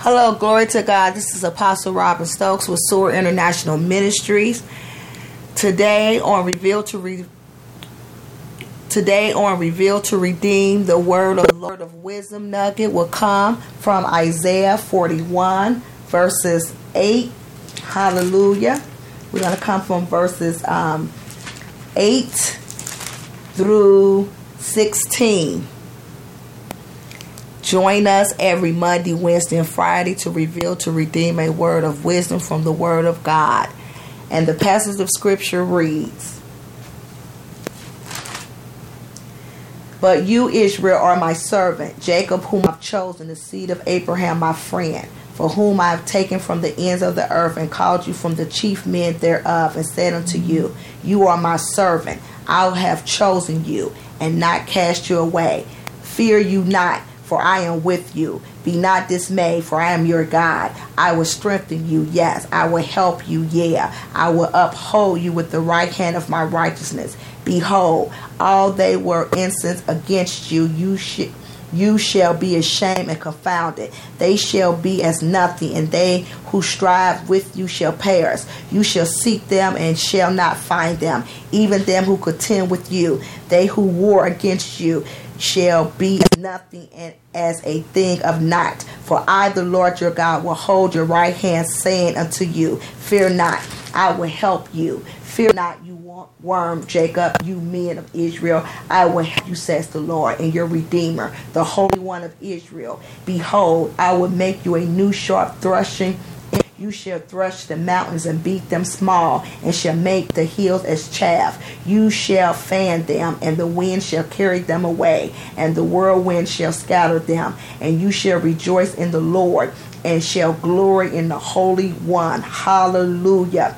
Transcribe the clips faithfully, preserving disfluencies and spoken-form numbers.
Hello, glory to God. This is Apostle Robin Stokes with Sword International Ministries. Today on Revealed to Re- Today on Revealed to Redeem, the word of Lord of Wisdom nugget will come from Isaiah forty-one, verses eight. Hallelujah. We're going to come from verses um, eight through sixteen. Join us every Monday, Wednesday, and Friday to reveal, to redeem a word of wisdom from the Word of God. And the passage of Scripture reads, "But you, Israel, are my servant, Jacob, whom I've chosen, the seed of Abraham, my friend, for whom I have taken from the ends of the earth and called you from the chief men thereof, and said unto you, you are my servant. I have chosen you, and not cast you away. Fear you not, for I am with you. Be not dismayed, for I am your God. I will strengthen you, yes. I will help you, yeah. I will uphold you with the right hand of my righteousness. Behold, all they were incensed against you, you sh- you shall be ashamed and confounded. They shall be as nothing, and they who strive with you shall perish. You shall seek them and shall not find them, even them who contend with you. They who war against you shall be nothing and as a thing of naught. For I, the Lord your God, will hold your right hand, saying unto you, fear not, I will help you. Fear not, you worm Jacob, you men of Israel. I will help you, says the Lord, and your Redeemer, the Holy One of Israel. Behold, I will make you a new sharp threshing. You shall thresh the mountains and beat them small, and shall make the hills as chaff. You shall fan them, and the wind shall carry them away, and the whirlwind shall scatter them. And you shall rejoice in the Lord, and shall glory in the Holy One." Hallelujah.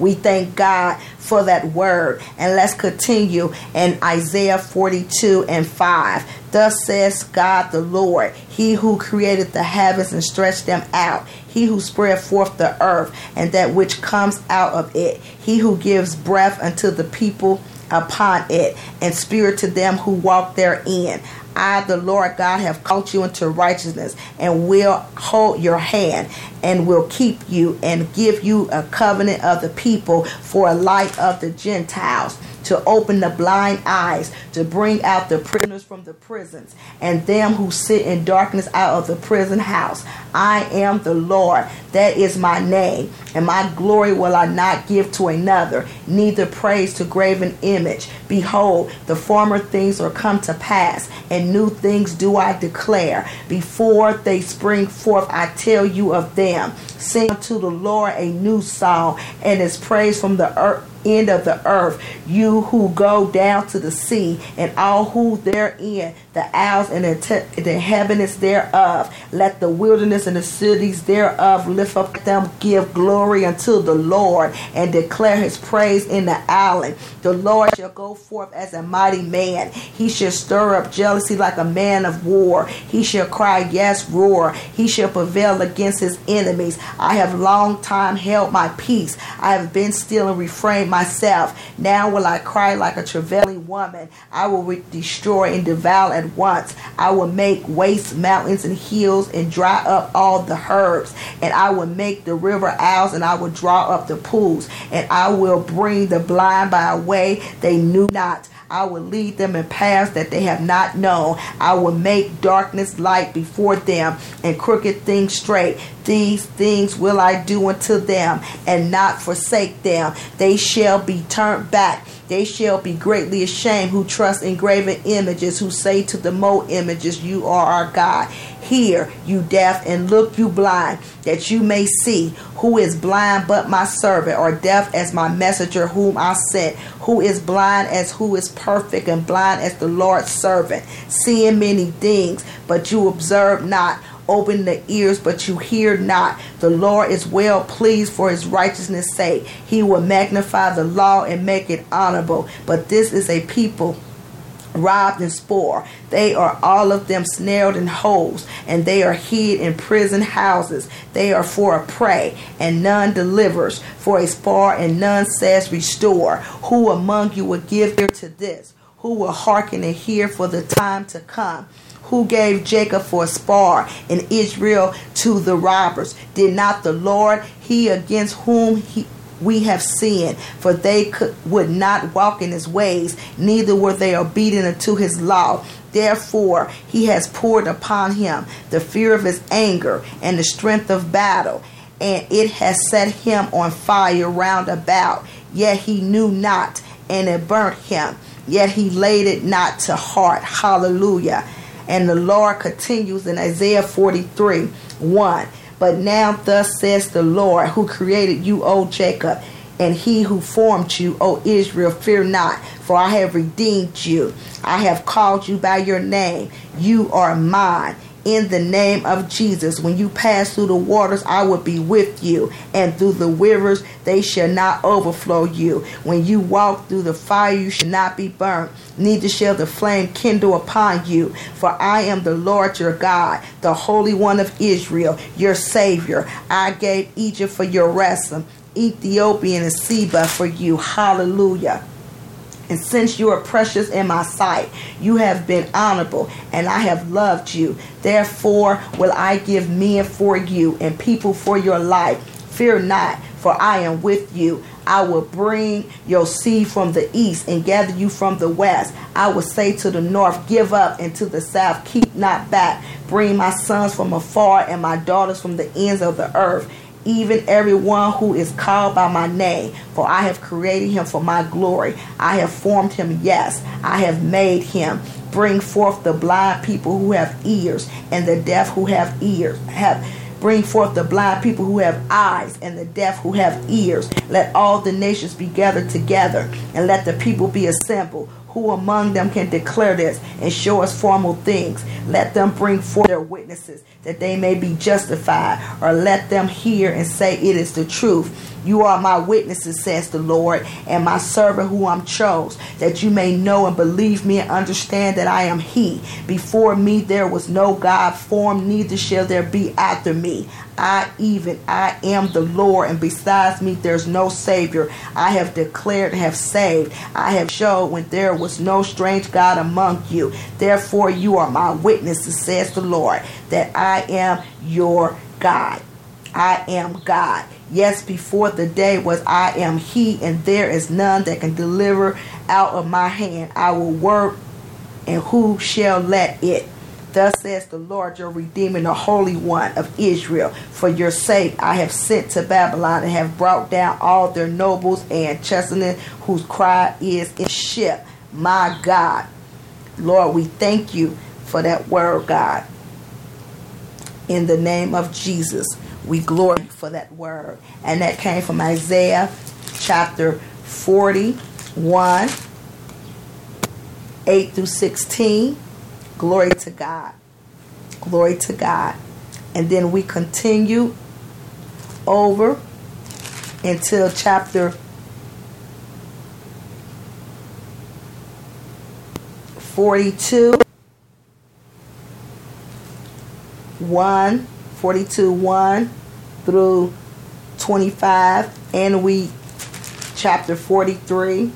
We thank God for that word. And let's continue in Isaiah forty-two and five. "Thus says God the Lord, he who created the heavens and stretched them out, he who spread forth the earth and that which comes out of it, he who gives breath unto the people upon it, and spirit to them who walk therein. I, the Lord God, have called you into righteousness, and will hold your hand, and will keep you, and give you a covenant of the people for a light of the Gentiles, to open the blind eyes, to bring out the prisoners from the prisons, and them who sit in darkness out of the prison house. I am the Lord, that is my name, and my glory will I not give to another, neither praise to graven image. Behold, the former things are come to pass, and new things do I declare. Before they spring forth, I tell you of them. Sing to the Lord a new song, and his praise from the earth. End of the earth, you who go down to the sea, and all who therein, the isles and the, te- the inhabitants thereof. Let the wilderness and the cities thereof lift up them, give glory unto the Lord, and declare his praise in the island. The Lord shall go forth as a mighty man. He shall stir up jealousy like a man of war. He shall cry, yes, roar. He shall prevail against his enemies. I have long time held my peace. I have been still and refrained myself. Now will I cry like a travailing woman. I will re- destroy and devour at once. I will make waste mountains and hills, and dry up all the herbs. And I will make the river isles, and I will draw up the pools. And I will bring the blind by a way they knew not. I will lead them in paths that they have not known. I will make darkness light before them, and crooked things straight. These things will I do unto them, and not forsake them. They shall be turned back. They shall be greatly ashamed who trust in graven images, who say to the mold images, you are our God. Hear, you deaf, and look, you blind, that you may see. Who is blind but my servant, or deaf as my messenger whom I sent? Who is blind as who is perfect, and blind as the Lord's servant, seeing many things, but you observe not? Open the ears, but you hear not. The Lord is well pleased for his righteousness' sake. He will magnify the law and make it honorable. But this is a people robbed and spoiled. They are all of them snared in holes, and they are hid in prison houses. They are for a prey, and none delivers, for a spar, and none says restore. Who among you will give ear to this? Who will hearken and hear for the time to come? Who gave Jacob for a spar, and Israel to the robbers? Did not the Lord, he against whom he we have sinned? For they could, would not walk in his ways, neither were they obedient unto his law. Therefore he has poured upon him the fear of his anger and the strength of battle, and it has set him on fire round about. Yet he knew not, and it burnt him. Yet he laid it not to heart. Hallelujah. And the Lord continues in Isaiah forty-three, one. But now thus says the Lord, who created you, O Jacob, and he who formed you, O Israel, fear not, for I have redeemed you. I have called you by your name. You are mine. In the name of Jesus, when you pass through the waters, I will be with you, and through the rivers, they shall not overflow you. When you walk through the fire, you shall not be burnt, neither shall the flame kindle upon you. For I am the Lord your God, the Holy One of Israel, your Savior. I gave Egypt for your ransom, Ethiopia and Seba for you. Hallelujah. And since you are precious in my sight, you have been honorable, and I have loved you. Therefore will I give men for you, and people for your life. Fear not, for I am with you. I will bring your seed from the east, and gather you from the west. I will say to the north, give up, and to the south, keep not back. Bring my sons from afar, and my daughters from the ends of the earth, even everyone who is called by my name, for I have created him for my glory. I have formed him, yes, I have made him. Bring forth the blind people who have ears, and the deaf who have ears. Have Bring forth the blind people who have eyes, and the deaf who have ears. Let all the nations be gathered together, and let the people be assembled. Who among them can declare this, and show us formal things? Let them bring forth their witnesses, that they may be justified, or let them hear and say it is the truth. You are my witnesses, says the Lord, and my servant who I'm chose, that you may know and believe me, and understand that I am he. Before me there was no God formed, neither shall there be after me. I, even I, am the Lord, and besides me there's no Savior. I have declared, have saved, I have showed when there was no strange God among you. Therefore you are my witnesses, says the Lord, that I am your God. I am God. Yes, before the day was I am he, and there is none that can deliver out of my hand. I will work, and who shall let it? Thus says the Lord, your Redeemer, the Holy One of Israel. For your sake I have sent to Babylon, and have brought down all their nobles and chestnut, whose cry is in ship. My God, Lord, we thank you for that word, God. In the name of Jesus, we glory for that word. And that came from Isaiah chapter forty-one, eight through sixteen. Glory to God. Glory to God. And then we continue over until chapter forty-two, one, forty-two, one through twenty-five, and we chapter forty-three,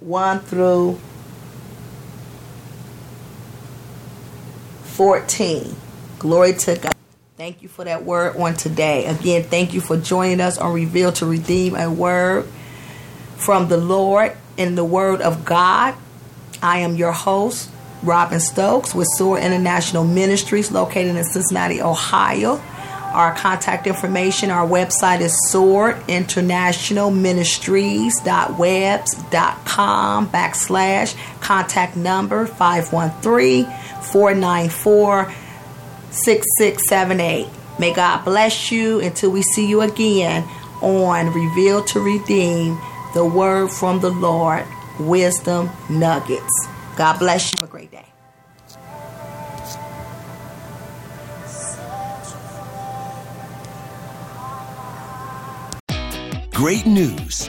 one through fourteen. Glory to God. Thank you for that word on today. Again, thank you for joining us on Revealed to Redeem, a word from the Lord in the word of God. I am your host, Robin Stokes, with Sword International Ministries, located in Cincinnati, Ohio. Our contact information, our website is sword international ministries dot webs dot com backslash contact number five one three, four nine four, six six seven eight. May God bless you until we see you again on Revealed to Redeem, the Word from the Lord, Wisdom Nuggets. God bless you. Have a great day. Great news.